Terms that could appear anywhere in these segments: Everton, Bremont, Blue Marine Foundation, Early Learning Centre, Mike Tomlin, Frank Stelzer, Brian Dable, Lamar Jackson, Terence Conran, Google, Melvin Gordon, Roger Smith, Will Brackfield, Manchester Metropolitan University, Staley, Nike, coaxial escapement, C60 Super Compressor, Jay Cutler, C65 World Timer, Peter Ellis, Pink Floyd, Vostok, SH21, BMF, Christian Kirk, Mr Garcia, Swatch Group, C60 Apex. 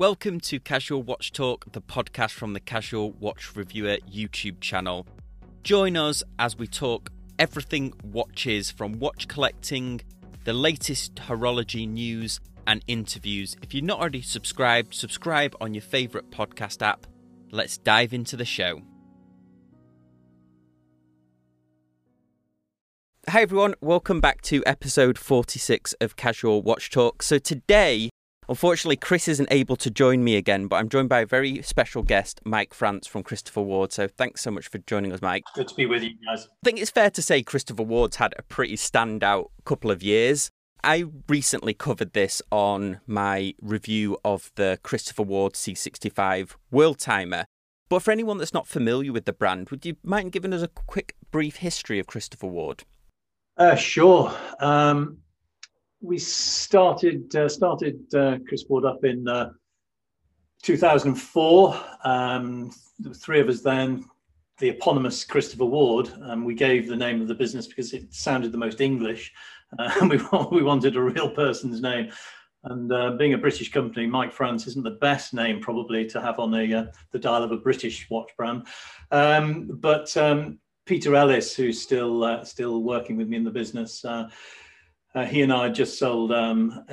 Welcome to Casual Watch Talk, the podcast from the Casual Watch Reviewer YouTube channel. Join us as we talk everything watches, from watch collecting, the latest horology news and interviews. If you're not already subscribed, subscribe on your favourite podcast app. Let's dive into the show. Hi everyone, welcome back to episode 46 of Casual Watch Talk. So today, unfortunately, Chris isn't able to join me again, but I'm joined by a very special guest, Mike France from Christopher Ward. So thanks so much for joining us, Mike. Good to be with you guys. I think it's fair to say Christopher Ward's had a pretty standout couple of years. I recently covered this on my review of the Christopher Ward C65 World Timer. But for anyone that's not familiar with the brand, would you mind giving us a quick, brief history of Christopher Ward? Sure. We started Chris Ward up in 2004. There were three of us then, the eponymous Christopher Ward, and we gave the name of the business because it sounded the most English. And we wanted a real person's name, and being a British company, Mike France isn't the best name probably to have on the dial of a British watch brand. But Peter Ellis, who's still working with me in the business, he and I just sold an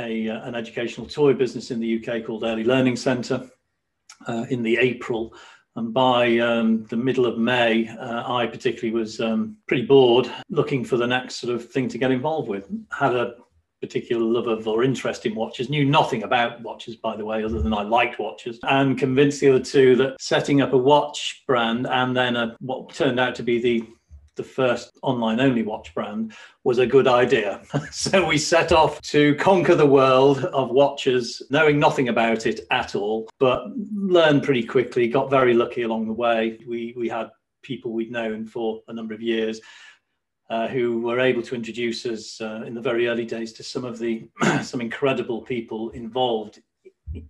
educational toy business in the UK called Early Learning Centre in the April. And by the middle of May, I particularly was pretty bored, looking for the next sort of thing to get involved with. Had a particular love of or interest in watches, knew nothing about watches, by the way, other than I liked watches, and convinced the other two that setting up a watch brand and then what turned out to be the first online-only watch brand was a good idea. So we set off to conquer the world of watches, knowing nothing about it at all, but learned pretty quickly, got very lucky along the way. We had people we'd known for a number of years who were able to introduce us in the very early days to some of the some incredible people involved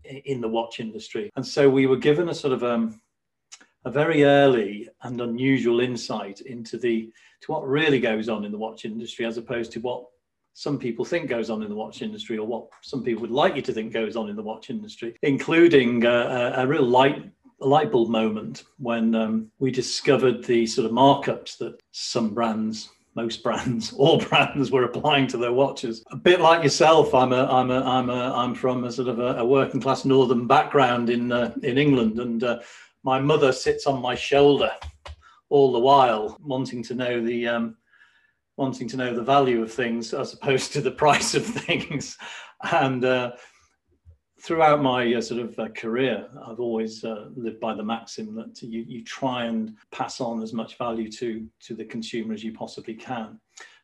in the watch industry. And so we were given a sort of a very early and unusual insight into to what really goes on in the watch industry, as opposed to what some people think goes on in the watch industry, or what some people would like you to think goes on in the watch industry, including a real light bulb moment when we discovered the sort of markups that some brands, most brands, all brands were applying to their watches. A bit like yourself, I'm from a sort of a working class northern background in England, and my mother sits on my shoulder all the while, wanting to know the value of things as opposed to the price of things. And throughout my career, I've always lived by the maxim that you try and pass on as much value to the consumer as you possibly can,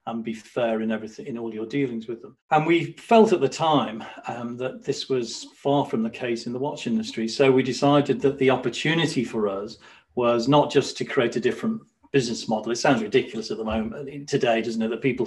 and be fair in everything, in all your dealings with them. And we felt at the time that this was far from the case in the watch industry. So we decided that the opportunity for us was not just to create a different business model. It sounds ridiculous at the moment today, doesn't it? That people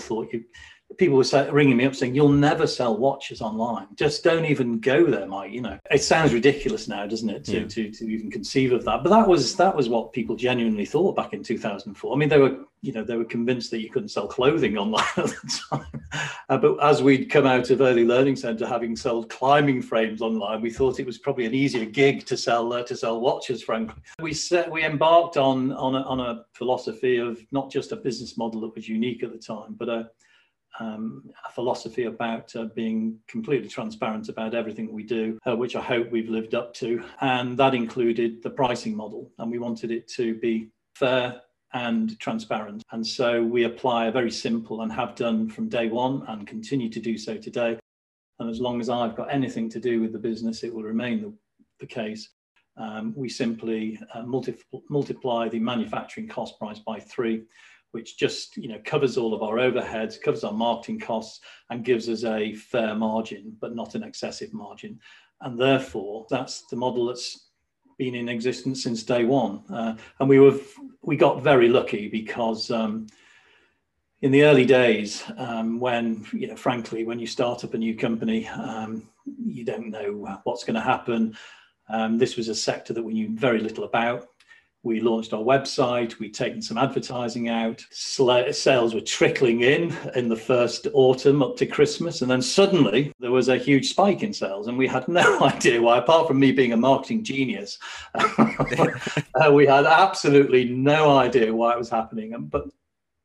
were ringing me up saying, "You'll never sell watches online. Just don't even go there, Mike." You know, it sounds ridiculous now, doesn't it, to even conceive of that? But that was what people genuinely thought back in 2004. I mean, they were convinced that you couldn't sell clothing online at the time. But as we'd come out of Early Learning Centre, having sold climbing frames online, we thought it was probably an easier gig to sell watches. Frankly, we embarked on a philosophy of not just a business model that was unique at the time, but a philosophy about being completely transparent about everything we do, which I hope we've lived up to. And that included the pricing model, and we wanted it to be fair and transparent. And so we apply a very simple, and have done from day one and continue to do so today. And as long as I've got anything to do with the business, it will remain the case. We simply multiply the manufacturing cost price by 3, which just covers all of our overheads, covers our marketing costs, and gives us a fair margin, but not an excessive margin. And therefore, that's the model that's been in existence since day one. And we got very lucky because in the early days, when frankly, when you start up a new company, you don't know what's going to happen. This was a sector that we knew very little about. We launched our website, we'd taken some advertising out, sales were trickling in the first autumn up to Christmas, and then suddenly there was a huge spike in sales, and we had no idea why, apart from me being a marketing genius. We had absolutely no idea why it was happening, but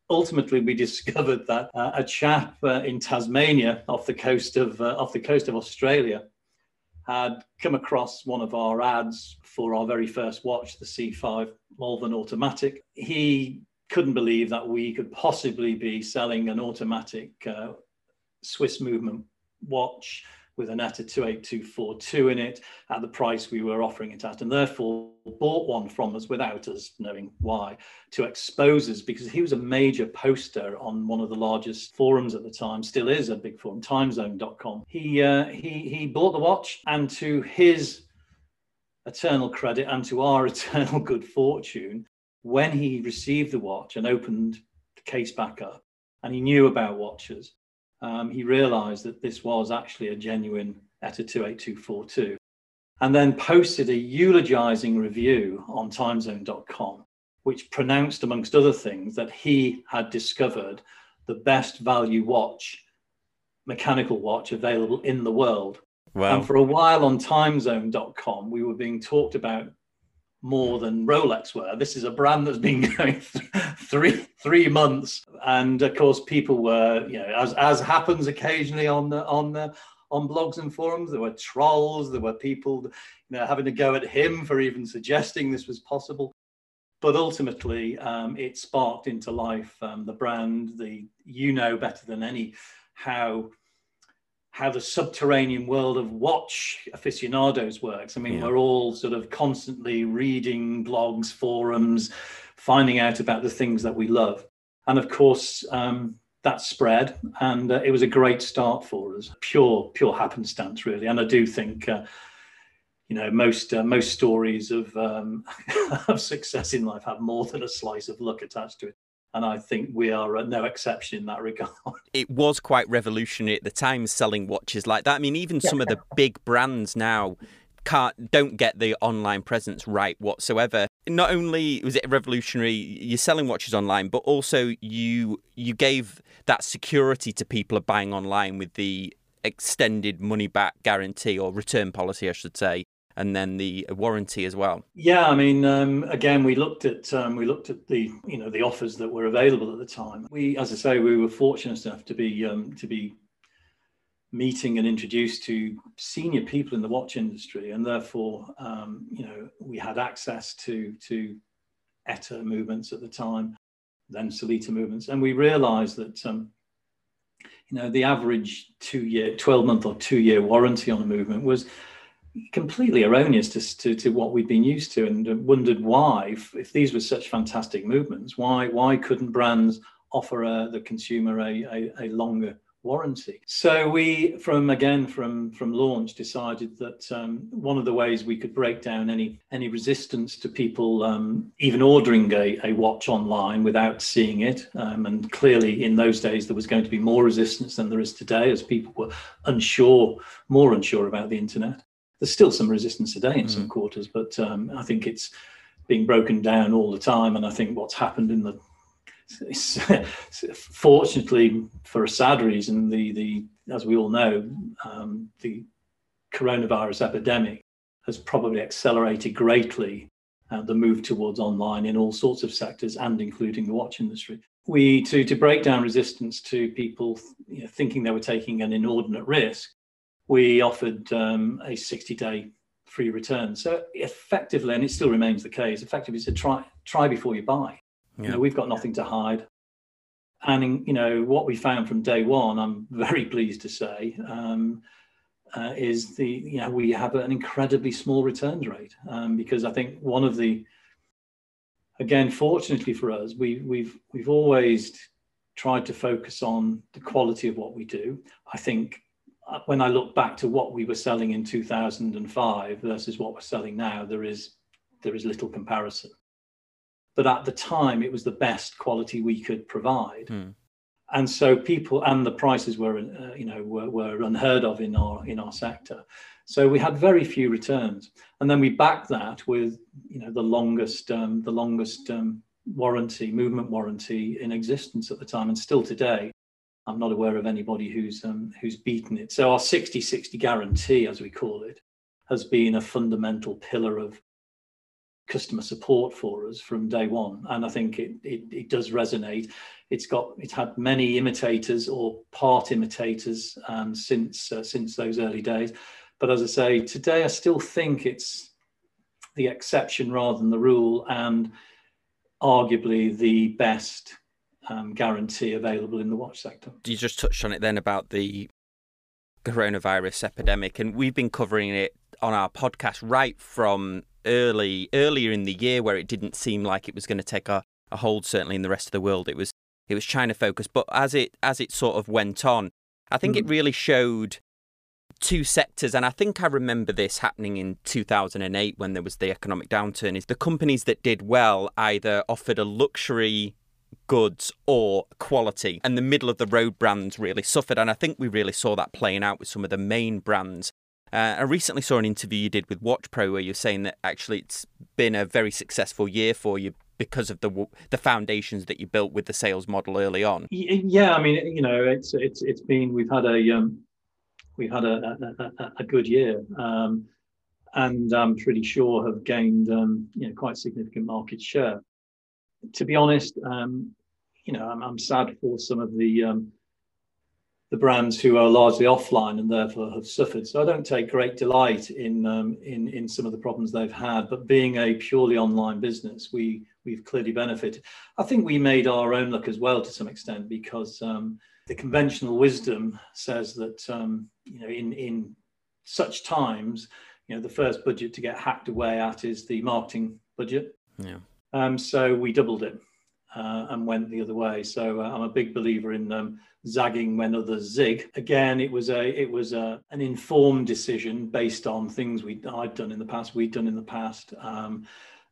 ultimately, we discovered that a chap in Tasmania, off the coast of Australia, had come across one of our ads for our very first watch, the C5 Malvern Automatic. He couldn't believe that we could possibly be selling an automatic Swiss movement watch with an ETA 28242 in it at the price we were offering it at, and therefore bought one from us without us knowing why, to expose us, because he was a major poster on one of the largest forums at the time, still is a big forum, timezone.com. He bought the watch, and to his eternal credit and to our eternal good fortune, when he received the watch and opened the case back up, and he knew about watches, he realised that this was actually a genuine ETA 28242, and then posted a eulogising review on timezone.com, which pronounced, amongst other things, that he had discovered the best value watch, mechanical watch, available in the world. Wow. And for a while on timezone.com, we were being talked about more than Rolex were. This is a brand that's been going three months, and of course people were, you know, as happens occasionally on blogs and forums, there were trolls, there were people, you know, having a go at him for even suggesting this was possible. But ultimately, it sparked into life the brand, the, you know better than any how the subterranean world of watch aficionados works. I mean, yeah. We're all sort of constantly reading blogs, forums, finding out about the things that we love. And of course, that spread, and it was a great start for us. Pure happenstance, really. And I do think, you know, most stories of, of success in life have more than a slice of luck attached to it. And I think we are no exception in that regard. It was quite revolutionary at the time, selling watches like that. I mean, even some of the big brands now don't get the online presence right whatsoever. Not only was it revolutionary, you're selling watches online, but also you gave that security to people of buying online with the extended money-back guarantee, or return policy, I should say, and then the warranty as well. Yeah, I mean, again, we looked at the, you know, the offers that were available at the time. We, as I say, we were fortunate enough to be meeting and introduced to senior people in the watch industry, and therefore, you know, we had access to ETA movements at the time, then Sellita movements, and we realised that, you know, the average 12-month or 2-year warranty on a movement was completely erroneous to what we'd been used to, and wondered why, if these were such fantastic movements, why couldn't brands offer the consumer a longer warranty? So we, from launch, decided that one of the ways we could break down any resistance to people even ordering a watch online without seeing it, and clearly in those days there was going to be more resistance than there is today, as people were more unsure about the internet. There's still some resistance today in some quarters, but I think it's being broken down all the time. And I think what's happened fortunately, for a sad reason, the as we all know, the coronavirus epidemic has probably accelerated greatly the move towards online in all sorts of sectors, and including the watch industry. We to break down resistance to people, you know, thinking they were taking an inordinate risk, we offered a 60-day free return. So effectively, and it still remains the case, effectively it's a try before you buy. Yeah. You know, we've got nothing to hide. And, you know, what we found from day one, I'm very pleased to say, is we have an incredibly small returns rate, because I think one of the, again, fortunately for us, we've always tried to focus on the quality of what we do. I think when I look back to what we were selling in 2005 versus what we're selling now, there is little comparison. But at the time, it was the best quality we could provide. And so people, and the prices were, were unheard of in our sector. So we had very few returns, and then we backed that with, the longest movement warranty in existence at the time, and still today, I'm not aware of anybody who's beaten it. So our 60/60 guarantee, as we call it, has been a fundamental pillar of customer support for us from day one, and I think it does resonate. It's had many imitators or part imitators since those early days, but as I say, today I still think it's the exception rather than the rule, and arguably the best guarantee available in the watch sector. You just touched on it then about the coronavirus epidemic, and we've been covering it on our podcast right from earlier in the year, where it didn't seem like it was going to take a hold, certainly in the rest of the world. It was China focused, but as it sort of went on, I think it really showed two sectors. And I think I remember this happening in 2008 when there was the economic downturn, is the companies that did well either offered a luxury goods or quality, and the middle of the road brands really suffered. And I think we really saw that playing out with some of the main brands. I recently saw an interview you did with Watch Pro where you're saying that actually it's been a very successful year for you because of the foundations that you built with the sales model early on. Yeah, I mean, it's been, we've had a good year, and I'm pretty sure have gained quite significant market share. To be honest, I'm sad for some of the brands who are largely offline and therefore have suffered. So I don't take great delight in some of the problems they've had, but being a purely online business, we've clearly benefited. I think we made our own luck as well to some extent, because the conventional wisdom says that in such times, the first budget to get hacked away at is the marketing budget. Yeah. So we doubled it and went the other way. So I'm a big believer in zagging when others zig. Again, it was an informed decision based on things I'd done in the past.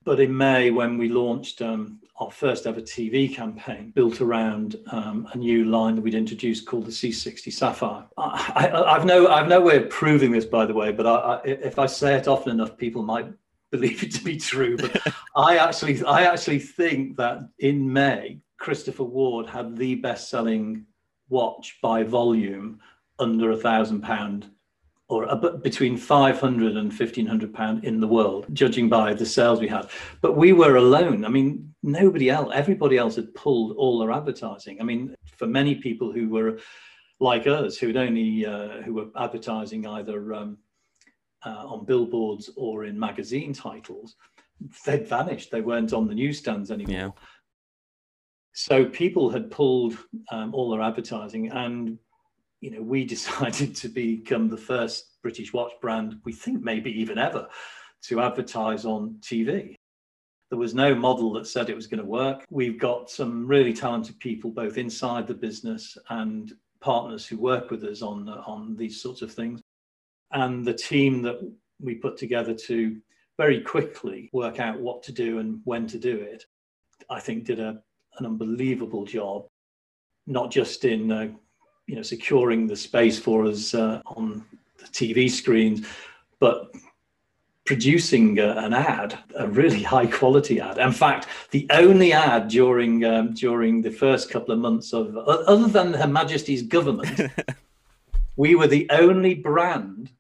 But in May, when we launched our first ever TV campaign, built around a new line that we'd introduced called the C60 Sapphire. I've no way of proving this, by the way, but if I say it often enough, people might believe it to be true. But I actually think that in May, Christopher Ward had the best-selling watch by volume under £1,000, or between £500 and £1,500 in the world, judging by the sales we had. But we were alone. I mean, nobody else, everybody else had pulled all their advertising. I mean, for many people who were like us, who were advertising either on billboards or in magazine titles, they'd vanished. They weren't on the newsstands anymore. Yeah. So people had pulled all their advertising, and we decided to become the first British watch brand, we think maybe even ever, to advertise on TV. There was no model that said it was going to work. We've got some really talented people both inside the business and partners who work with us on these sorts of things. And the team that we put together to very quickly work out what to do and when to do it, I think did an unbelievable job, not just in securing the space for us on the TV screens, but producing an ad, a really high quality ad. In fact, the only ad during the first couple of months of, other than Her Majesty's government, we were the only brand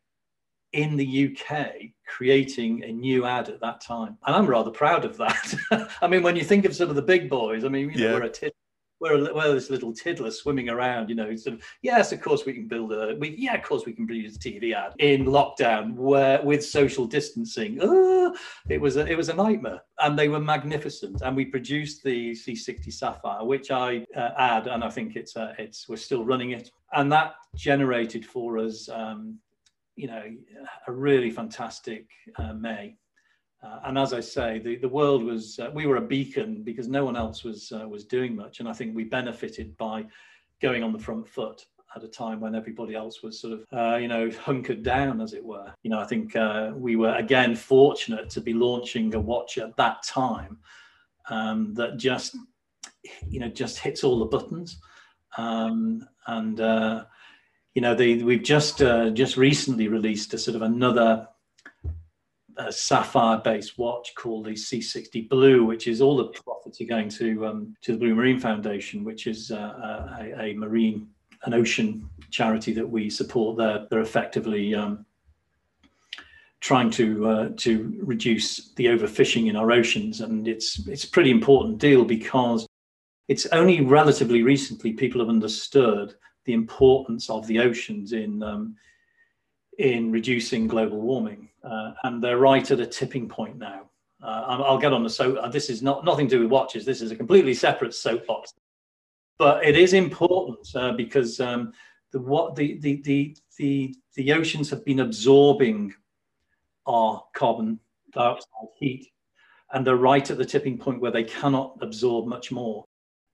in the UK creating a new ad at that time. And I'm rather proud of that. I mean, when you think of some of the big boys, I mean, yeah. we're this little tiddler swimming around, yes, of course we can of course we can produce a TV ad in lockdown where with social distancing. It was a nightmare, and they were magnificent. And we produced the C60 Sapphire, which I add, and I think we're still running it. And that generated for us, a really fantastic May. And as I say, the world was, we were a beacon because no one else was doing much. And I think we benefited by going on the front foot at a time when everybody else was sort of, hunkered down, as it were. I think we were, again, fortunate to be launching a watch at that time that just hits all the buttons. You know, we've just recently released a sort of another sapphire-based watch called the C60 Blue, which is all the profits are going to the Blue Marine Foundation, which is a marine, an ocean charity that we support. They're effectively trying to reduce the overfishing in our oceans, and it's a pretty important deal because it's only relatively recently people have understood the importance of the oceans in reducing global warming, and they're right at a tipping point now. I'll get on the this is nothing to do with watches. This is a completely separate soapbox, but it is important because the oceans have been absorbing our carbon dioxide heat, and they're right at the tipping point where they cannot absorb much more.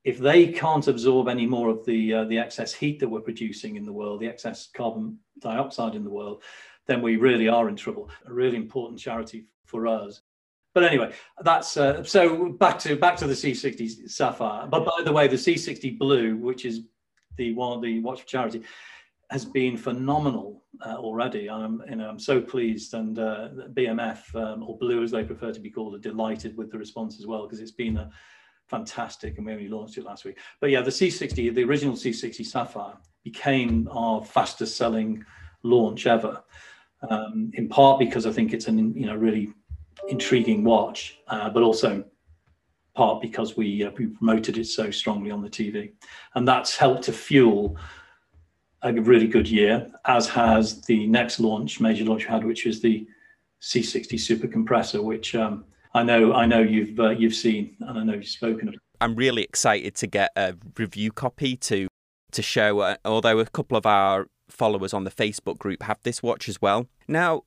If they can't absorb any more of the excess heat that we're producing in the world, the excess carbon dioxide in the world, then we really are in trouble. A really important charity for us. But anyway, that's so back to the C60 Sapphire. But by the way, the C60 Blue, which is the watch for charity, has been phenomenal already. I'm so pleased, and BMF or Blue, as they prefer to be called, are delighted with the response as well, because it's been a fantastic, and we only launched it last week. But yeah, the C60, the original C60 Sapphire, became our fastest selling launch ever, in part because I think it's an really intriguing watch, but also in part because we promoted it so strongly on the TV, and that's helped to fuel a really good year, as has the next launch, major launch we had, which was the C60 Super Compressor, which I know you've seen, and I know you've spoken about. I'm really excited to get a review copy to show, although a couple of our followers on the Facebook group have this watch as well. Now,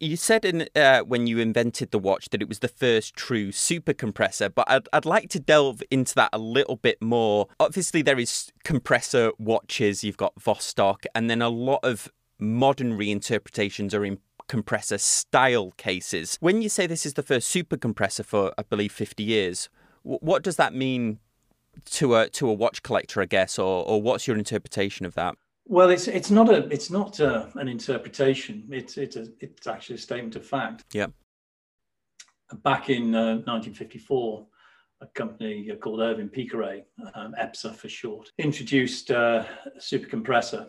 you said when you invented the watch that it was the first true super compressor, but I'd like to delve into that a little bit more. Obviously, there is compressor watches, you've got Vostok, and then a lot of modern reinterpretations are in compressor style cases. When you say this is the first super compressor for, I believe, 50 years, what does that mean to a watch collector, I guess, or what's your interpretation of that? Well, it's not an interpretation. It's actually a statement of fact. Yeah. Back in 1954, a company called Ervin Piquerez, EPSA for short, introduced super compressor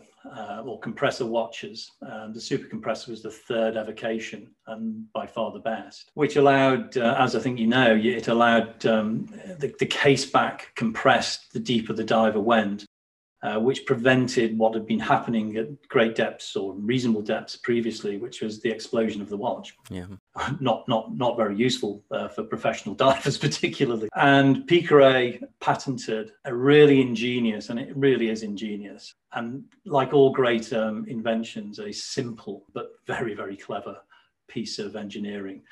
or compressor watches. The super compressor was the third evocation and by far the best, which allowed, as I think you know, it allowed the case back compressed the deeper the diver went, which prevented what had been happening at great depths or reasonable depths previously, which was the explosion of the watch. Yeah. Not very useful for professional divers particularly. And Piquerez patented a really ingenious, and it really is ingenious, and like all great inventions, a simple but very, very clever piece of engineering,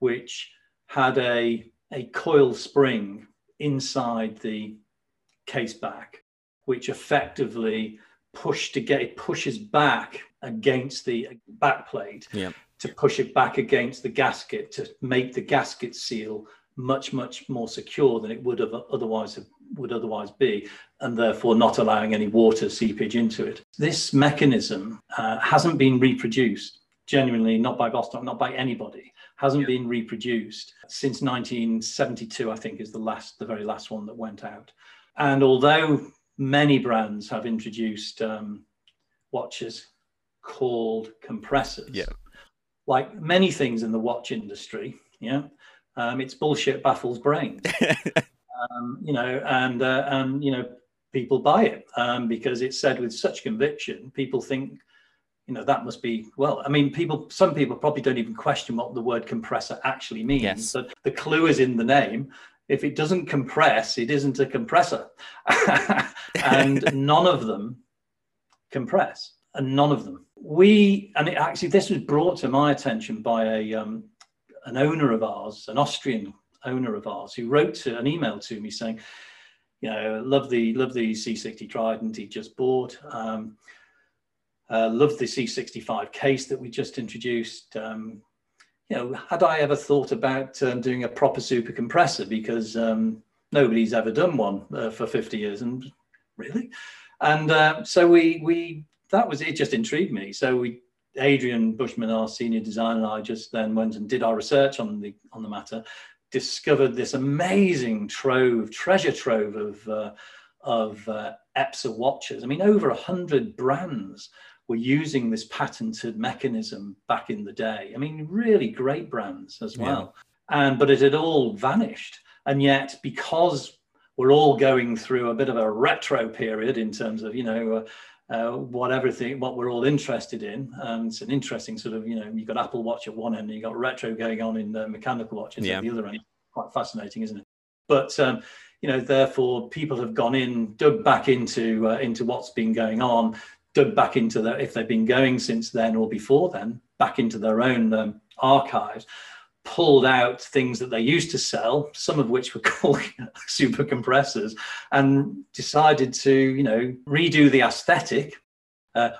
which had a coil spring inside the case back, which effectively pushes back against the backplate. Yeah. To push it back against the gasket to make the gasket seal much more secure than it would otherwise be, and therefore not allowing any water seepage into it. This mechanism hasn't been reproduced, genuinely, not by Vostok, not by anybody, hasn't yeah. been reproduced since 1972, I think, is the very last one that went out. And although many brands have introduced watches called compressors, yeah. like many things in the watch industry, yeah, it's bullshit baffles brains, and people buy it because it's said with such conviction. People think, that must be, well, I mean, some people probably don't even question what the word compressor actually means. Yes. But the clue is in the name. If it doesn't compress, it isn't a compressor. And none of them compress. And none of them. This was brought to my attention by an owner of ours, an Austrian owner of ours, who wrote an email to me saying, love the C60 Trident he just bought, love the C65 case that we just introduced. Had I ever thought about doing a proper super compressor, because nobody's ever done one for 50 years, and really. And so that was, it just intrigued me. So we, Adrian Bushman, our senior designer, and I just then went and did our research on the matter, discovered this amazing trove, treasure trove of EPSA watches. I mean, over 100 brands were using this patented mechanism back in the day. I mean, really great brands as well. Yeah. But it had all vanished. And yet, because we're all going through a bit of a retro period in terms of, you know, what we're all interested in. It's an interesting sort of, you know, you've got Apple Watch at one end, and you've got retro going on in the mechanical watches at the other end. Quite fascinating, isn't it? But, you know, therefore people have gone in, dug back into what's been going on, dug back into their, if they've been going since then or before then, back into their own archives, pulled out things that they used to sell, some of which were called super compressors, and decided to, you know, redo the aesthetic,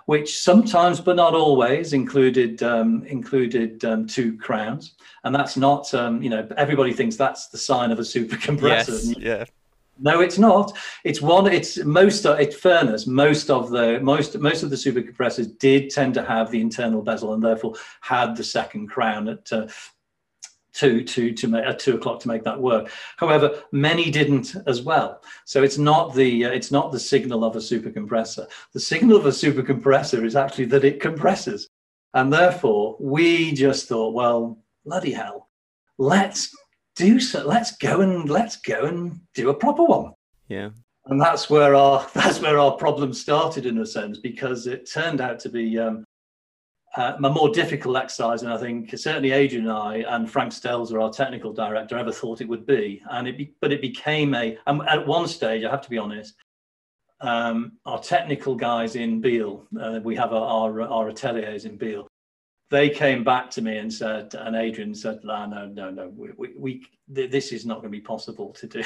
which sometimes, but not always, included two crowns. And that's not, you know, everybody thinks that's the sign of a super compressor. Yes, yeah. No, it's not. It's one. It's most. In fairness, most of the super compressors did tend to have the internal bezel, and therefore had the second crown at 2 o'clock to make that work. However, many didn't as well. So it's not the signal of a super compressor. The signal of a super compressor is actually that it compresses, and therefore we just thought, well, bloody hell, let's go and do a proper one. Yeah. And that's where our problem started, in a sense, because it turned out to be a more difficult exercise, and I think certainly Adrian and I, and Frank Stelzer, our technical director, ever thought it would be. And it became at one stage, I have to be honest, our technical guys in Beale, we have our ateliers in Beale, they came back to me and said, and Adrian said, no, this is not going to be possible to do.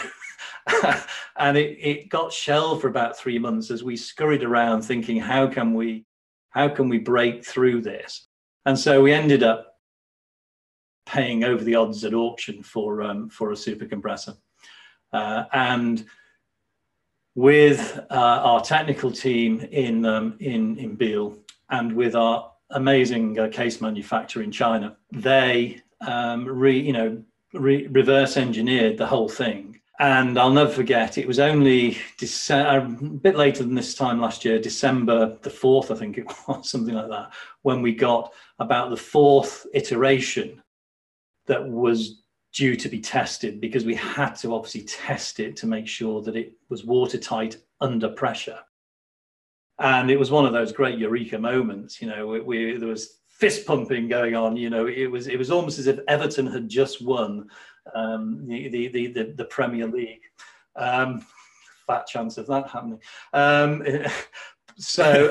And it got shelved for about 3 months as we scurried around thinking, how can we break through this? And so we ended up paying over the odds at auction for a super compressor. And with our technical team in Beale, and with our amazing case manufacturer in China, they reverse engineered the whole thing. And I'll never forget, it was only a bit later than this time last year, December the 4th, I think it was, something like that, when we got about the 4th iteration that was due to be tested, because we had to obviously test it to make sure that it was watertight under pressure. And it was one of those great eureka moments, you know, there was fist pumping going on, you know, it was almost as if Everton had just won the Premier League. Fat chance of that happening. So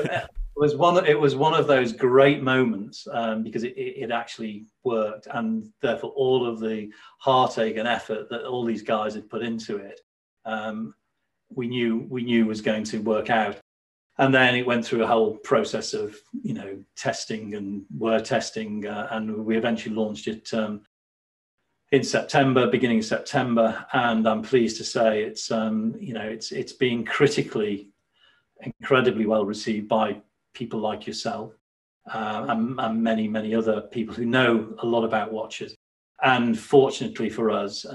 it was one of those great moments, because it actually worked, and therefore all of the heartache and effort that all these guys had put into it, we knew was going to work out. And then it went through a whole process of, you know, testing and wear testing, and we eventually launched it in September, beginning of September. And I'm pleased to say it's been critically, incredibly well received by people like yourself, and many other people who know a lot about watches. And fortunately for us,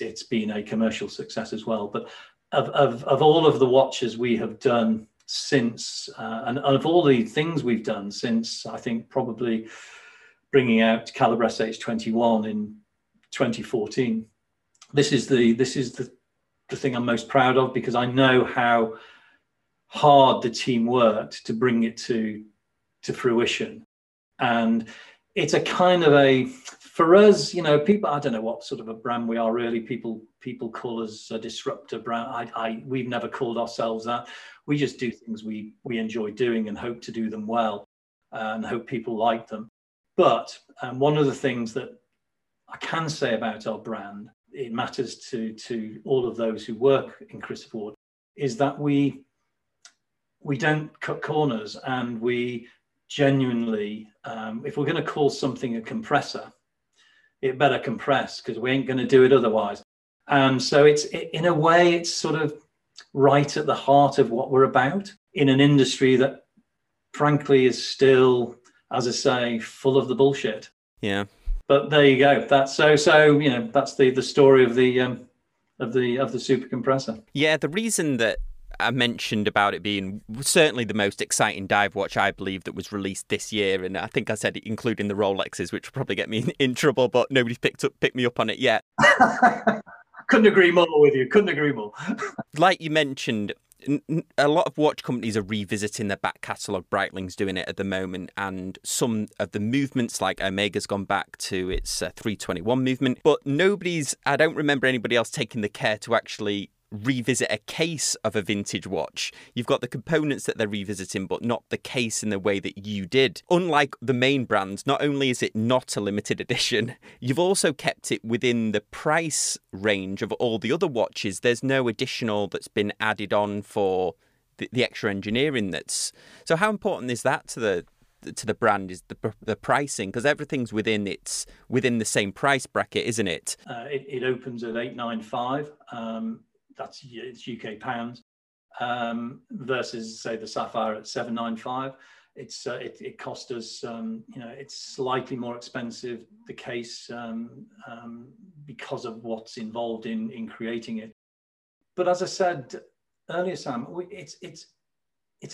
it's been a commercial success as well. But of all of the watches we have done since, and of all the things we've done since, I think probably bringing out Calibre SH21 in 2014, this is the thing I'm most proud of, because I know how hard the team worked to bring it to fruition. And it's a kind of a, for us, you know, people, I don't know what sort of a brand we are really. People call us a disruptor brand. We've never called ourselves that. We just do things we enjoy doing and hope to do them well, and hope people like them. But one of the things that I can say about our brand, it matters to all of those who work in Christopher Ward, is that we don't cut corners, and we genuinely, if we're going to call something a compressor, it better compress, because we ain't going to do it otherwise. And so in a way, it's sort of right at the heart of what we're about in an industry that, frankly, is still, as I say, full of the bullshit. Yeah. But there you go. That's so you know, that's the story of the super compressor. Yeah. The reason that I mentioned about it being certainly the most exciting dive watch, I believe, that was released this year. And I think I said including the Rolexes, which will probably get me in trouble, but nobody's picked me up on it yet. Couldn't agree more with you. Couldn't agree more. Like you mentioned, a lot of watch companies are revisiting their back catalogue. Breitling's doing it at the moment, and some of the movements, like Omega's gone back to its 321 movement, but I don't remember anybody else taking the care to actually revisit a case of a vintage watch. You've got the components that they're revisiting, but not the case in the way that you did. Unlike the main brands, not only is it not a limited edition, you've also kept it within the price range of all the other watches. There's no additional that's been added on for the extra engineering. That's so how important is that to the brand, is the pricing, because everything's within the same price bracket, isn't it? It opens at 895. It's UK pounds, versus, say, the Sapphire at 795. It cost us, it's slightly more expensive, the case, because of what's involved in creating it. But as I said earlier, Sam, it's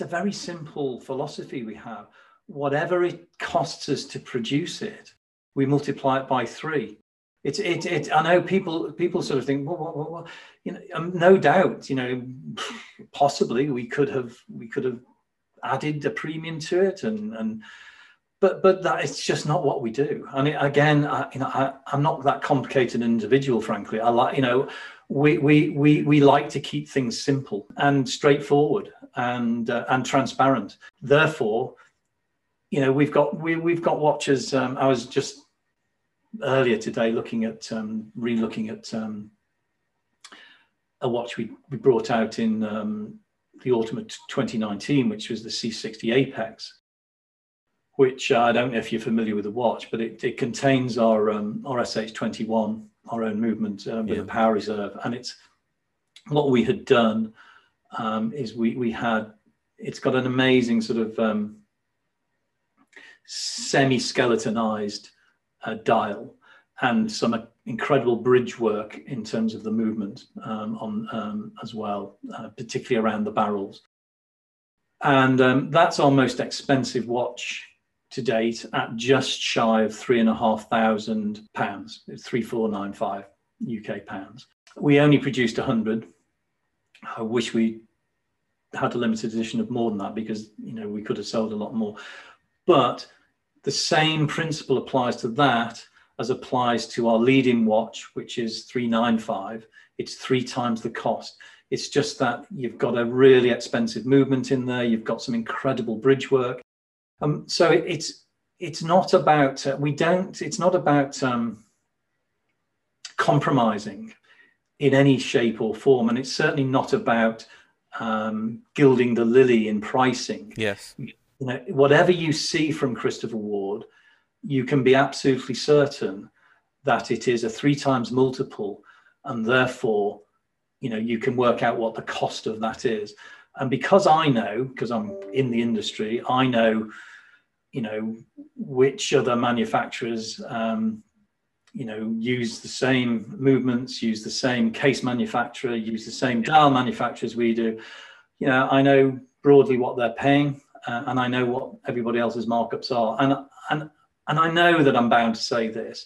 a very simple philosophy we have. Whatever it costs us to produce it, we multiply it by 3. I know people sort of think, well, no doubt, possibly we could have added a premium to it, but that it's just not what we do. And I'm not that complicated an individual, frankly. I like, we like to keep things simple and straightforward and transparent. Therefore, we've got watches. I was just earlier today looking at a watch we brought out in the autumn of 2019, which was the C60 Apex, which I don't know if you're familiar with the watch, but it contains our SH21, our own movement, with a power reserve. And it's what we had done, is it's got an amazing sort of semi-skeletonized dial and some incredible bridge work in terms of the movement as well, particularly around the barrels. And that's our most expensive watch to date at just shy of £3,500. It's 3,495 UK pounds. We only produced 100. I wish we had a limited edition of more than that, because we could have sold a lot more. But the same principle applies to that as applies to our leading watch, which is 395. It's 3 times the cost. It's just that you've got a really expensive movement in there. You've got some incredible bridge work. So it's not about, it's not about compromising in any shape or form. And it's certainly not about gilding the lily in pricing. Yes. Whatever you see from Christopher Ward, you can be absolutely certain that it is a 3 times multiple, and therefore, you can work out what the cost of that is. And because I'm in the industry, I know, which other manufacturers, use the same movements, use the same case manufacturer, use the same dial manufacturers we do. I know broadly what they're paying. And I know what everybody else's markups are. And I know that I'm bound to say this,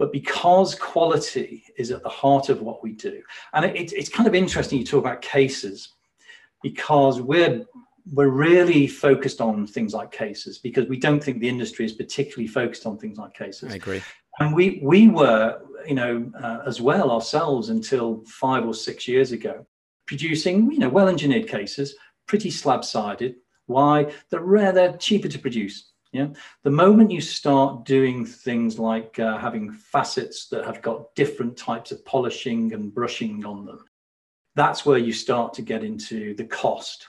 but because quality is at the heart of what we do, and it's kind of interesting you talk about cases, because we're really focused on things like cases, because we don't think the industry is particularly focused on things like cases. I agree. And we were, as well ourselves until 5 or 6 years ago, producing, well-engineered cases, pretty slab-sided. Why? They're rare, they're cheaper to produce. Yeah. The moment you start doing things like having facets that have got different types of polishing and brushing on them, that's where you start to get into the cost.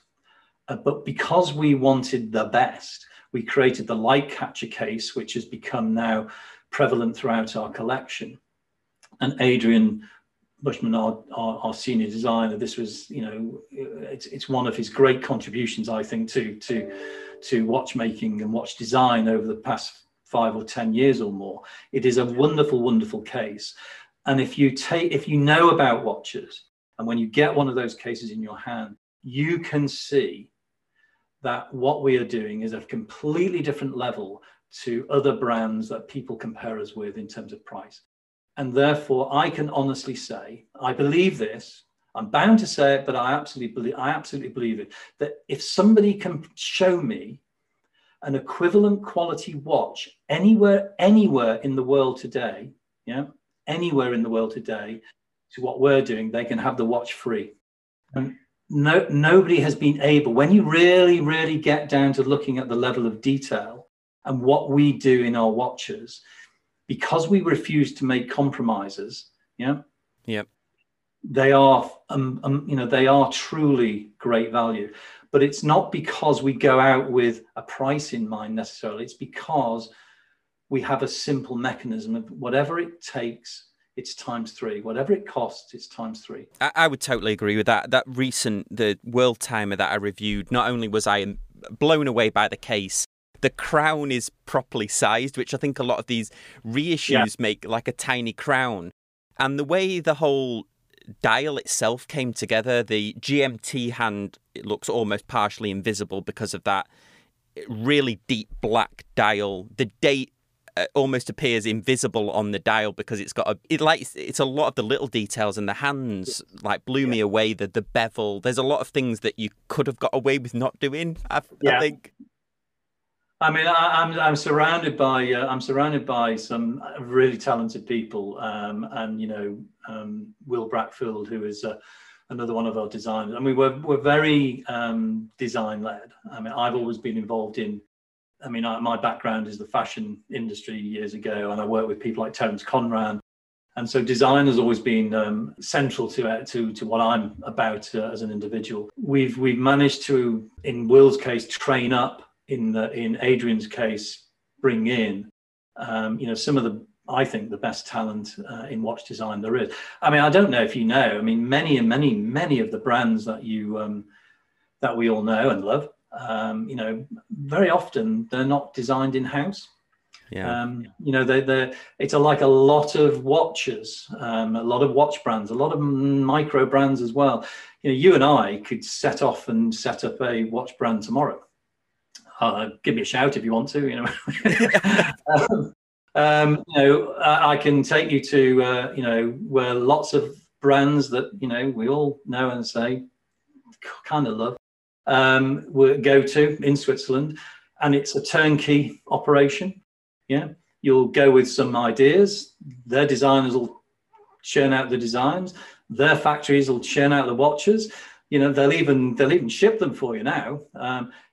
But because we wanted the best, we created the light catcher case, which has become now prevalent throughout our collection. And Adrian Bushman, our senior designer, this was, you know, it's one of his great contributions, I think, to watchmaking and watch design over the past 5 or 10 years or more. It is a wonderful, wonderful case. And if you know about watches, and when you get one of those cases in your hand, you can see that what we are doing is a completely different level to other brands that people compare us with in terms of price. And therefore, I can honestly say, I believe this, I'm bound to say it, but I absolutely believe it, that if somebody can show me an equivalent quality watch anywhere in the world today, yeah, anywhere in the world today, to what we're doing, they can have the watch free. And nobody has been able, when you really, really get down to looking at the level of detail and what we do in our watches, because we refuse to make compromises, yeah, yep, they are, you know, they are truly great value. But it's not because we go out with a price in mind necessarily. It's because we have a simple mechanism of whatever it takes, it's ×3. Whatever it costs, it's ×3. I would totally agree with that. That recent, the World Timer that I reviewed, not only was I blown away by the case, the crown is properly sized, which I think a lot of these reissues make like a tiny crown. And the way the whole dial itself came together, the GMT hand, it looks almost partially invisible because of that really deep black dial. The date almost appears invisible on the dial because it's got it's a lot of the little details, and the hands like blew me away. The bevel, there's a lot of things that you could have got away with not doing. I think. I mean, I'm surrounded by some really talented people, and you know, Will Brackfield, who is another one of our designers. I mean, we're very design led. I mean, I've always been involved in. I mean, my background is the fashion industry years ago, and I worked with people like Terence Conran, and so design has always been central to what I'm about as an individual. We've managed to, in Will's case, train up. In Adrian's case, bring in, you know, some of the, I think, the best talent in watch design there is. I mean, I don't know if you know, I mean, many of the brands that you, that we all know and love, you know, very often they're not designed in-house. Yeah. You know, it's like a lot of watches, a lot of watch brands, a lot of micro brands as well. You know, you and I could set off and set up a watch brand tomorrow. Give me a shout if you want to, you know. You know, I can take you to, you know, where lots of brands that, you know, we all know and say, kind of love, we go to in Switzerland, and it's a turnkey operation. Yeah. You'll go with some ideas. Their designers will churn out the designs. Their factories will churn out the watches. You know, they'll even ship them for you now.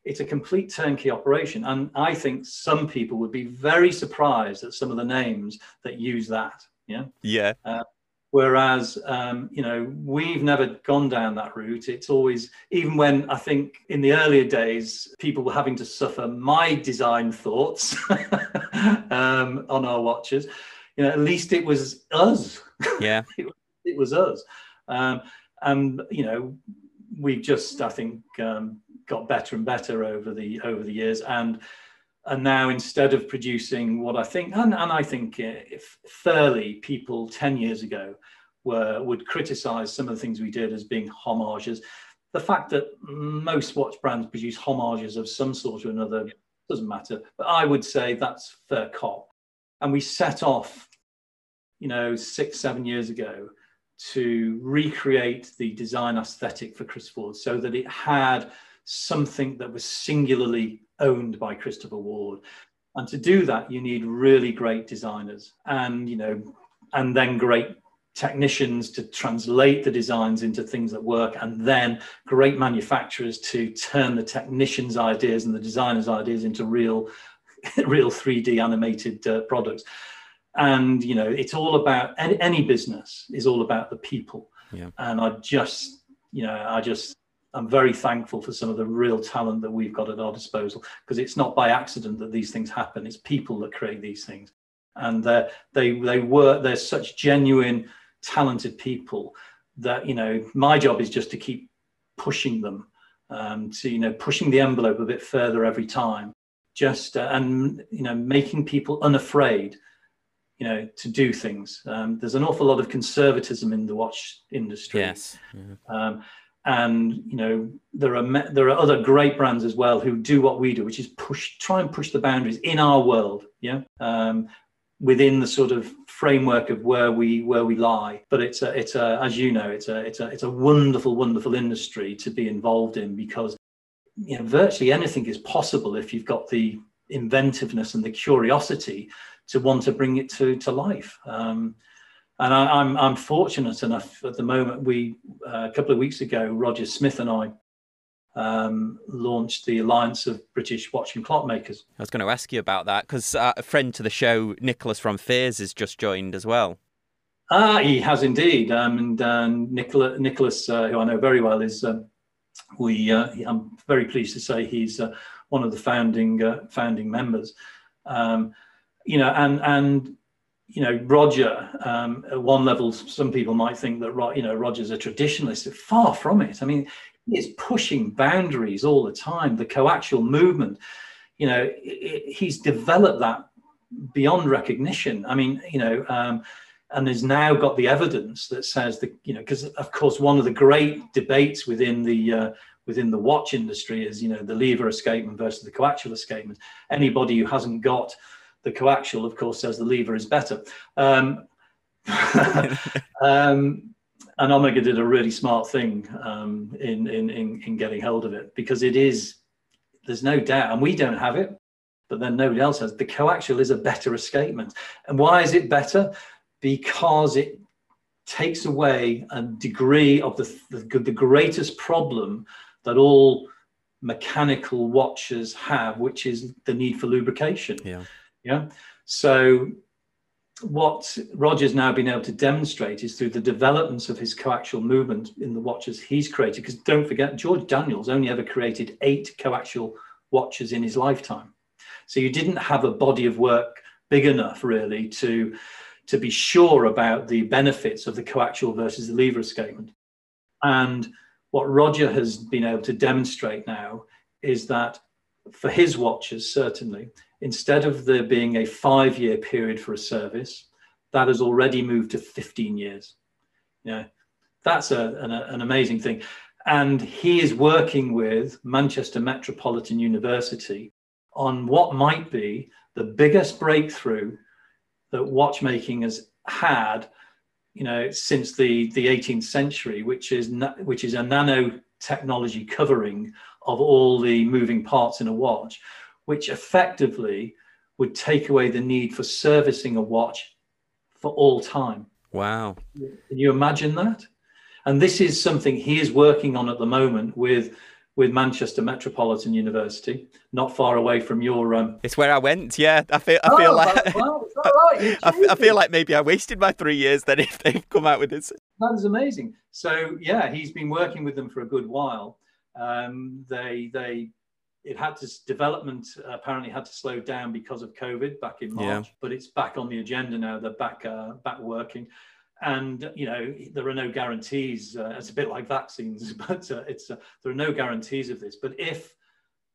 It's a complete turnkey operation, and I think some people would be very surprised at some of the names that use that. Yeah, yeah. Whereas, you know, we've never gone down that route. It's always, even when I think in the earlier days, people were having to suffer my design thoughts on our watches. You know, at least it was us. Yeah, it was us. And you know, we've just, I think, got better and better over the years, and now instead of producing what I think, and I think if fairly people 10 years ago would criticise some of the things we did as being homages. The fact that most watch brands produce homages of some sort or another doesn't matter, but I would say that's fair cop. And we set off, you know, 6-7 years ago, to recreate the design aesthetic for Chris Ward so that it had something that was singularly owned by Christopher Ward. And to do that, you need really great designers and, you know, and then great technicians to translate the designs into things that work, and then great manufacturers to turn the technicians' ideas and the designers' ideas into real 3D animated products. And, you know, it's all about, any business is all about the people. Yeah. And I'm very thankful for some of the real talent that we've got at our disposal, because it's not by accident that these things happen. It's people that create these things. And they work, they're such genuine talented people that, you know, my job is just to keep pushing them, to, you know, pushing the envelope a bit further every time, just, and, you know, making people unafraid, you know, to do things. There's an awful lot of conservatism in the watch industry. Yes. Mm-hmm. And, you know, there are other great brands as well who do what we do, which is try and push the boundaries in our world. Yeah. Within the sort of framework of where we lie. But it's a, as you know, it's a wonderful, wonderful industry to be involved in, because, you know, virtually anything is possible if you've got the inventiveness and the curiosity to want to bring it to life. And I'm fortunate enough at the moment. We a couple of weeks ago, Roger Smith and I launched the Alliance of British Watch Clockmakers. I was going to ask you about that, because a friend to the show, Nicholas from Fears, has just joined as well. He has indeed. Nicholas, who I know very well, is I'm very pleased to say he's one of the founding members. You know, and you know, Roger, at one level, some people might think that, you know, Roger's a traditionalist. Far from it. I mean, he is pushing boundaries all the time. The coaxial movement, you know, he's developed that beyond recognition. I mean, you know, and has now got the evidence that says that, you know, because of course one of the great debates within the watch industry is, you know, the lever escapement versus the coaxial escapement. Anybody who hasn't got the coaxial, of course, says the lever is better. And Omega did a really smart thing in getting hold of it, because it is, there's no doubt, and we don't have it, but then nobody else has. The coaxial is a better escapement. And why is it better? Because it takes away a degree of the greatest problem that all mechanical watches have, which is the need for lubrication. Yeah. Yeah. So what Roger's now been able to demonstrate is through the developments of his coaxial movement in the watches he's created, because don't forget, George Daniels only ever created 8 coaxial watches in his lifetime. So you didn't have a body of work big enough really to be sure about the benefits of the coaxial versus the lever escapement. And what Roger has been able to demonstrate now is that for his watches, certainly, instead of there being a 5-year period for a service, that has already moved to 15 years. Yeah, that's an amazing thing. And he is working with Manchester Metropolitan University on what might be the biggest breakthrough that watchmaking has had, you know, since the 18th century, which is a nanotechnology covering of all the moving parts in a watch, which effectively would take away the need for servicing a watch for all time. Wow. Can you imagine that? And this is something he is working on at the moment with Manchester Metropolitan University, not far away from your... It's where I went, yeah. I feel like... Well, it's all right. I feel like maybe I wasted my 3 years then if they've come out with this. That is amazing. So, yeah, he's been working with them for a good while. It had this development apparently had to slow down because of COVID back in March, yeah. But it's back on the agenda now. They're back working, and you know there are no guarantees. It's a bit like vaccines, but there are no guarantees of this. But if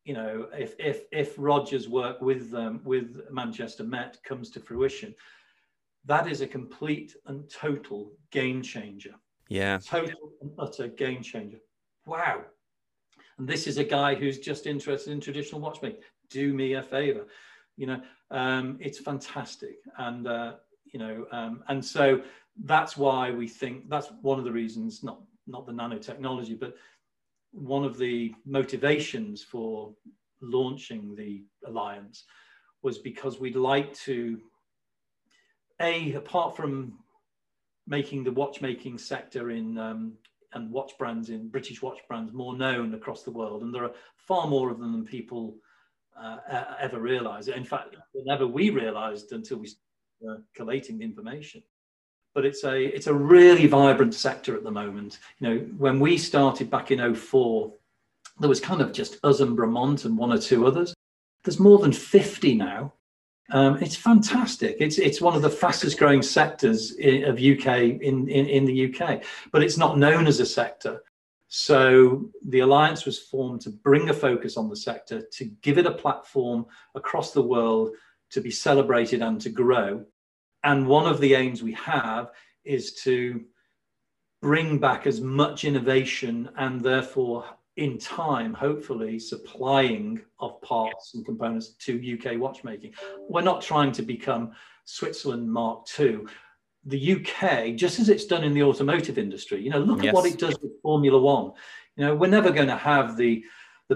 you know if Roger's work with Manchester Met comes to fruition, that is a complete and total game changer. Yeah, total and utter game changer. Wow. And this is a guy who's just interested in traditional watchmaking. Do me a favor, you know. It's fantastic, and you know, and so that's why we think that's one of the reasons. Not the nanotechnology, but one of the motivations for launching the Alliance was because we'd like to, apart from making the watchmaking sector in and watch brands in British watch brands more known across the world, and there are far more of them than people ever realize. In fact, never we realized until we started collating the information. But it's a really vibrant sector at the moment. You know, when we started back in 2004, there was kind of just us and Bremont and one or two others. There's more than 50 now, It's fantastic. It's one of the fastest growing sectors of UK in the UK, but it's not known as a sector. So the Alliance was formed to bring a focus on the sector, to give it a platform across the world to be celebrated and to grow. And one of the aims we have is to bring back as much innovation and therefore in time, hopefully, supplying of parts and components to UK watchmaking. We're not trying to become Switzerland Mark II. The UK, just as it's done in the automotive industry, you know, look at what it does with Formula One. You know, we're never going to have the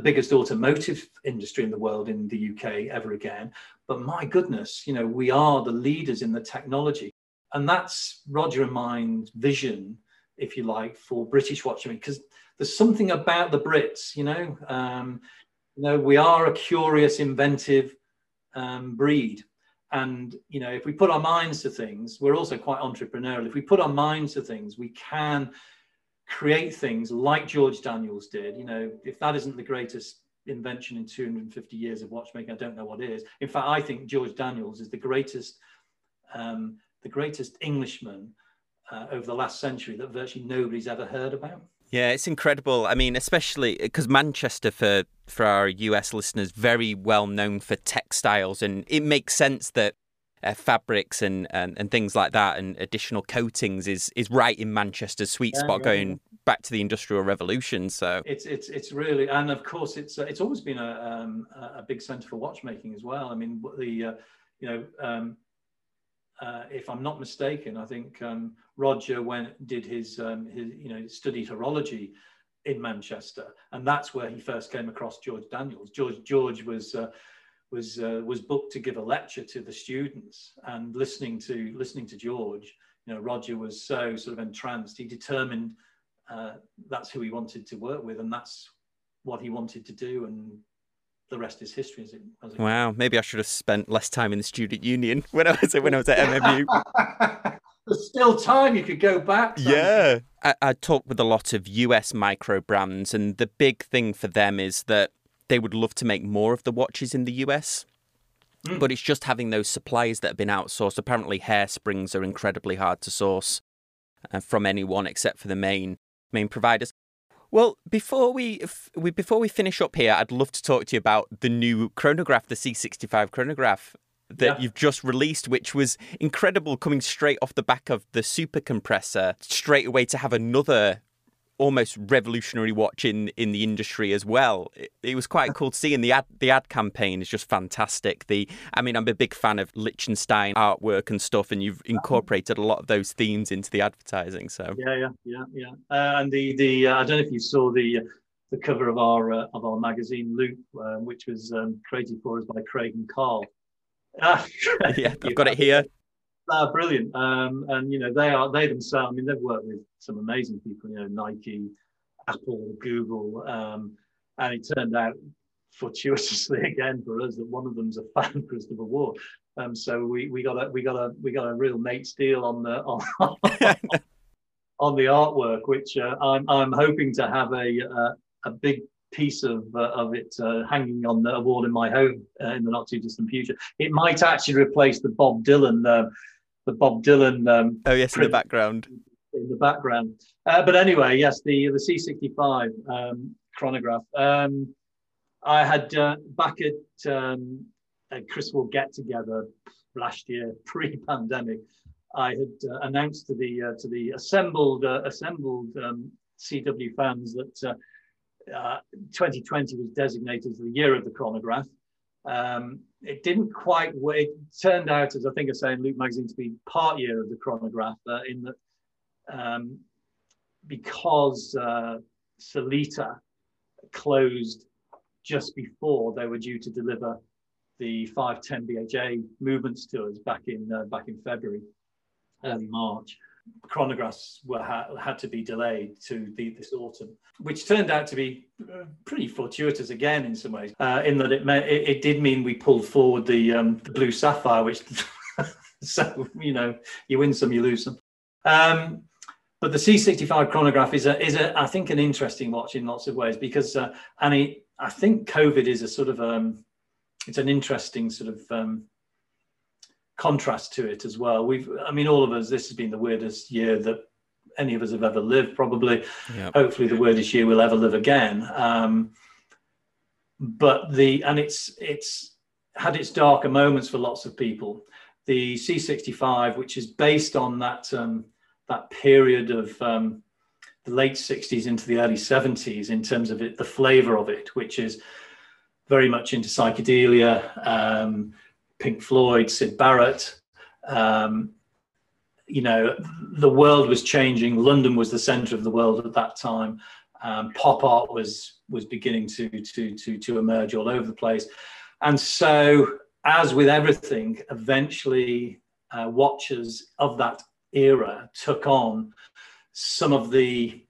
biggest automotive industry in the world in the UK ever again. But my goodness, you know, we are the leaders in the technology. And that's Roger and mine's vision, if you like, for British watchmaking, because there's something about the Brits, you know, we are a curious, inventive breed. And, you know, if we put our minds to things, we're also quite entrepreneurial. If we put our minds to things, we can create things like George Daniels did. You know, if that isn't the greatest invention in 250 years of watchmaking, I don't know what is. In fact, I think George Daniels is the greatest Englishman over the last century that virtually nobody's ever heard about. Yeah, it's incredible. I mean, especially because Manchester, for our US listeners, very well known for textiles, and it makes sense that fabrics and things like that and additional coatings is right in Manchester's sweet spot, going back to the Industrial Revolution. So it's really, and of course it's always been a big centre for watchmaking as well. I mean, the if I'm not mistaken, I think Roger did his studied horology in Manchester, and that's where he first came across George Daniels. George was booked to give a lecture to the students, and listening to George, you know, Roger was so sort of entranced. He determined that's who he wanted to work with, and that's what he wanted to do, and the rest is history. Wow, maybe I should have spent less time in the student union when I was at MMU. There's still time, you could go back. Yeah. I talked with a lot of US micro brands, and the big thing for them is that they would love to make more of the watches in the US, but it's just having those suppliers that have been outsourced. Apparently hairsprings are incredibly hard to source from anyone except for the main providers. Well, before we finish up here, I'd love to talk to you about the new chronograph, the C65 chronograph that you've just released, which was incredible, coming straight off the back of the Super Compressor, straight away to have another almost revolutionary watch in the industry as well. It was quite cool to see, and the ad campaign is just fantastic. I'm a big fan of Liechtenstein artwork and stuff, and you've incorporated a lot of those themes into the advertising. So yeah. And the I don't know if you saw the cover of our magazine Loop, which was created for us by Craig and Carl. Yeah, I've got it here. Brilliant. And, you know, they themselves, I mean, they've worked with some amazing people, you know, Nike, Apple, Google. And it turned out fortuitously again for us that one of them's a fan of Christopher Ward. So we got a real mate's deal on the artwork, which I'm hoping to have a big piece of it hanging on the wall in my home in the not too distant future. It might actually replace the Bob Dylan oh yes, in the background but anyway, yes, the C65 chronograph. I had back at Criswell get together last year pre-pandemic, I had announced to the assembled CW fans that 2020 was designated as the year of the chronograph. It didn't quite work. It turned out, as I think I say in Loop magazine, to be part year of the chronograph in that because Sellita closed just before they were due to deliver the 510 BHA movements to us back in February, early March. Chronographs had to be delayed to this autumn, which turned out to be pretty fortuitous again in some ways, in that it did mean we pulled forward the Blue Sapphire, which so, you know, you win some, you lose some. But the C65 chronograph is I think an interesting watch in lots of ways, because I think COVID is a sort of it's an interesting sort of contrast to it as well. I mean, all of us, this has been the weirdest year that any of us have ever lived, probably. Yep. Hopefully the weirdest year we'll ever live again. But it's had its darker moments for lots of people. The C65, which is based on that that period of the late 60s into the early 70s in terms of it, the flavour of it, which is very much into psychedelia, Pink Floyd, Syd Barrett. You know, the world was changing. London was the centre of the world at that time. Pop art was beginning to emerge all over the place. And so, as with everything, eventually watches of that era took on some of the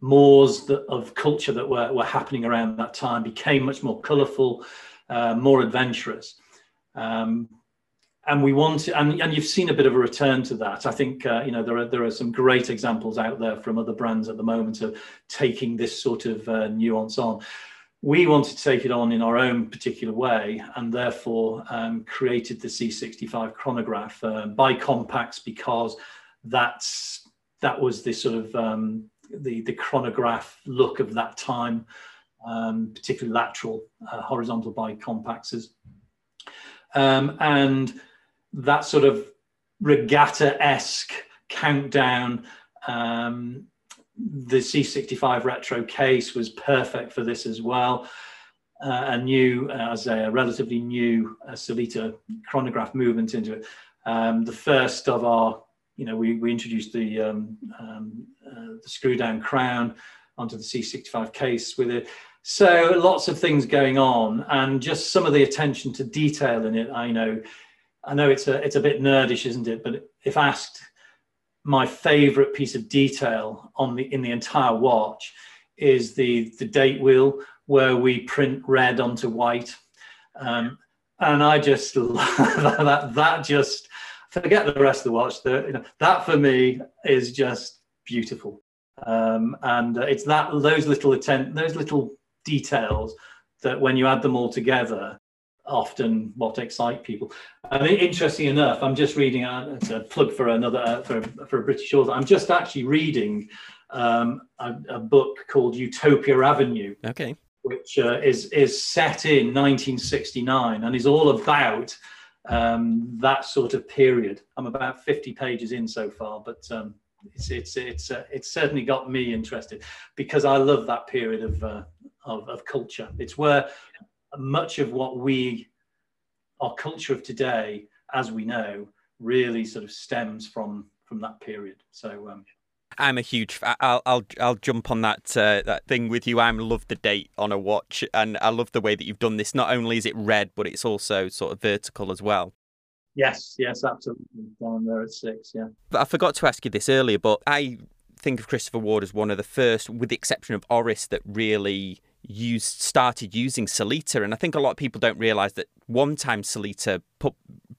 mores of culture that were happening around that time, became much more colourful, more adventurous. And we want to, and you've seen a bit of a return to that. I think, you know, there are some great examples out there from other brands at the moment of taking this sort of nuance on. We wanted to take it on in our own particular way, and therefore created the C65 chronograph by Compacts, because that was the sort of the chronograph look of that time, particularly lateral, horizontal by Compacts. And that sort of regatta-esque countdown, the C65 retro case was perfect for this as well. A new, as a relatively new Sellita chronograph movement into it. The first of our, you know, we introduced the screw-down crown onto the C65 case with it. So lots of things going on, and just some of the attention to detail in it. I know it's a bit nerdish, isn't it? But if asked, my favourite piece of detail in the entire watch is the date wheel, where we print red onto white, and I just love that. That just, forget the rest of the watch. That for me is just beautiful, and it's those little details that, when you add them all together, often what excite people. And interesting enough, I'm just reading, it's a plug for another for a British author. I'm just actually reading a book called Utopia Avenue, okay, which is set in 1969 and is all about that sort of period. I'm about 50 pages in so far, but it's certainly got me interested, because I love that period of culture. It's where much of what our culture of today, as we know, really sort of stems from that period. So I'm a huge fan. I'll jump on that thing with you. I love the date on a watch, and I love the way that you've done this. Not only is it red, but it's also sort of vertical as well. Yes, absolutely. Down there at 6, yeah. But I forgot to ask you this earlier, but I think of Christopher Ward as one of the first, with the exception of Oris, that really started using Sellita. And I think a lot of people don't realise that one time Sellita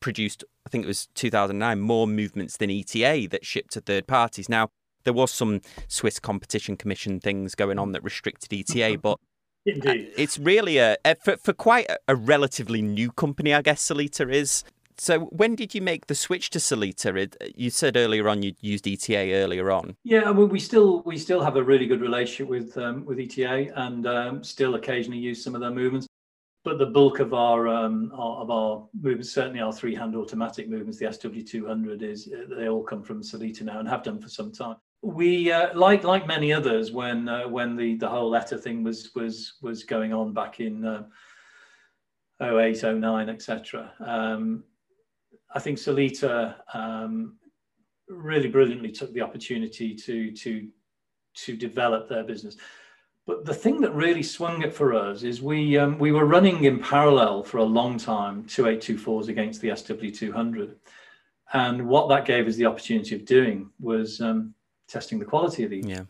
produced, I think it was 2009, more movements than ETA that shipped to third parties. Now, there was some Swiss Competition Commission things going on that restricted ETA, but indeed, it's really for quite a relatively new company, I guess Sellita is. So when did you make the switch to Sellita? You said earlier on you used ETA earlier on. Yeah, I mean, we still have a really good relationship with ETA, and still occasionally use some of their movements. But the bulk of our movements, certainly our three-hand automatic movements, the SW200, they all come from Sellita now, and have done for some time. We like many others, when the whole ETA thing was going on back in 2008, 2009, etc. I think Sellita really brilliantly took the opportunity to develop their business. But the thing that really swung it for us is we were running in parallel for a long time 2824s against the SW200, and what that gave us the opportunity of doing was testing the quality of these. Yeah.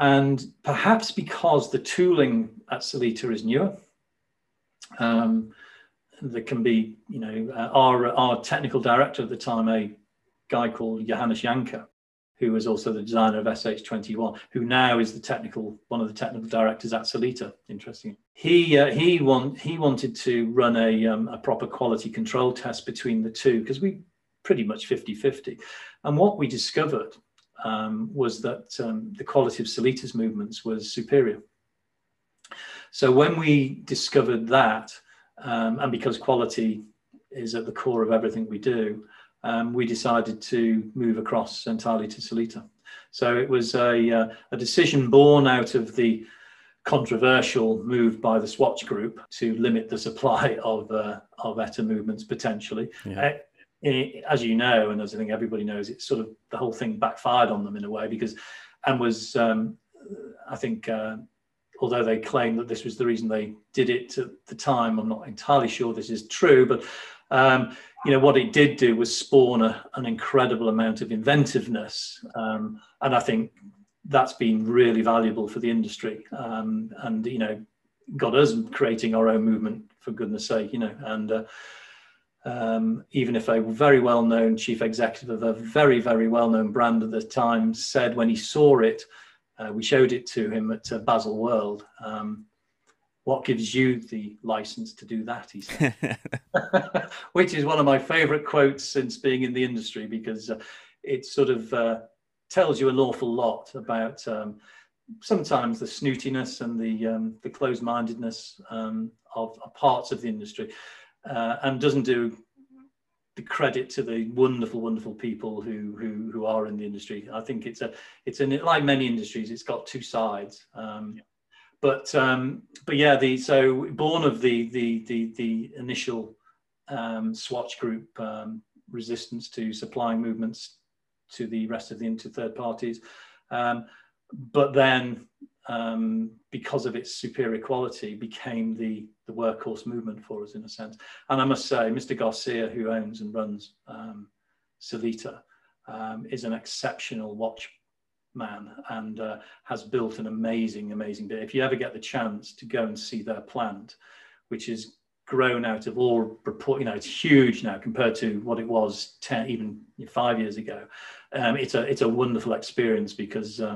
And perhaps because the tooling at Sellita is newer, there can be, you know, our technical director at the time, a guy called Johannes Janker, who was also the designer of SH21, who now is the technical, one of the technical directors at Sellita. Interesting. He wanted to run a proper quality control test between the two, because we pretty much 50-50. And what we discovered was that the quality of Sellita's movements was superior. So when we discovered that, and because quality is at the core of everything we do, we decided to move across entirely to Sellita. So it was a decision born out of the controversial move by the Swatch Group to limit the supply of ETA movements potentially. Yeah. As you know, and as I think everybody knows, it's sort of the whole thing backfired on them in a way, because, and was, I think, although they claim that this was the reason they did it at the time, I'm not entirely sure this is true, but you know, what it did do was spawn an incredible amount of inventiveness. And I think that's been really valuable for the industry, and, you know, got us creating our own movement, for goodness sake, you know, and even if a very well-known chief executive of a very, very well-known brand at the time said when he saw it, we showed it to him at Basel World, what gives you the license to do that, he said, which is one of my favorite quotes since being in the industry, because it sort of tells you an awful lot about sometimes the snootiness and the closed-mindedness of parts of the industry, and doesn't do the credit to the wonderful, wonderful people who are in the industry. I think like many industries, it's got two sides. Yeah. But yeah, so born of the initial Swatch Group resistance to supplying movements to the rest of to third parties, but then because of its superior quality, became the workhorse movement for us in a sense. And I must say, Mr. Garcia, who owns and runs Sellita, is an exceptional watch man, and has built an amazing, amazing bit. If you ever get the chance to go and see their plant, which is grown out of all report, you know, it's huge now compared to what it was 10, even 5 years ago. It's a wonderful experience, because you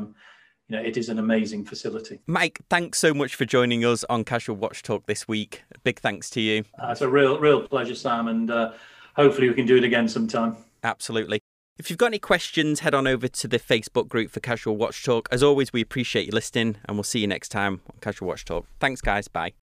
know, it is an amazing facility. Mike, thanks so much for joining us on Casual Watch Talk this week. Big thanks to you. It's a real pleasure, Sam, and hopefully we can do it again sometime. Absolutely. If you've got any questions, head on over to the Facebook group for Casual Watch Talk. As always, we appreciate you listening, and we'll see you next time on Casual Watch Talk. Thanks, guys. Bye.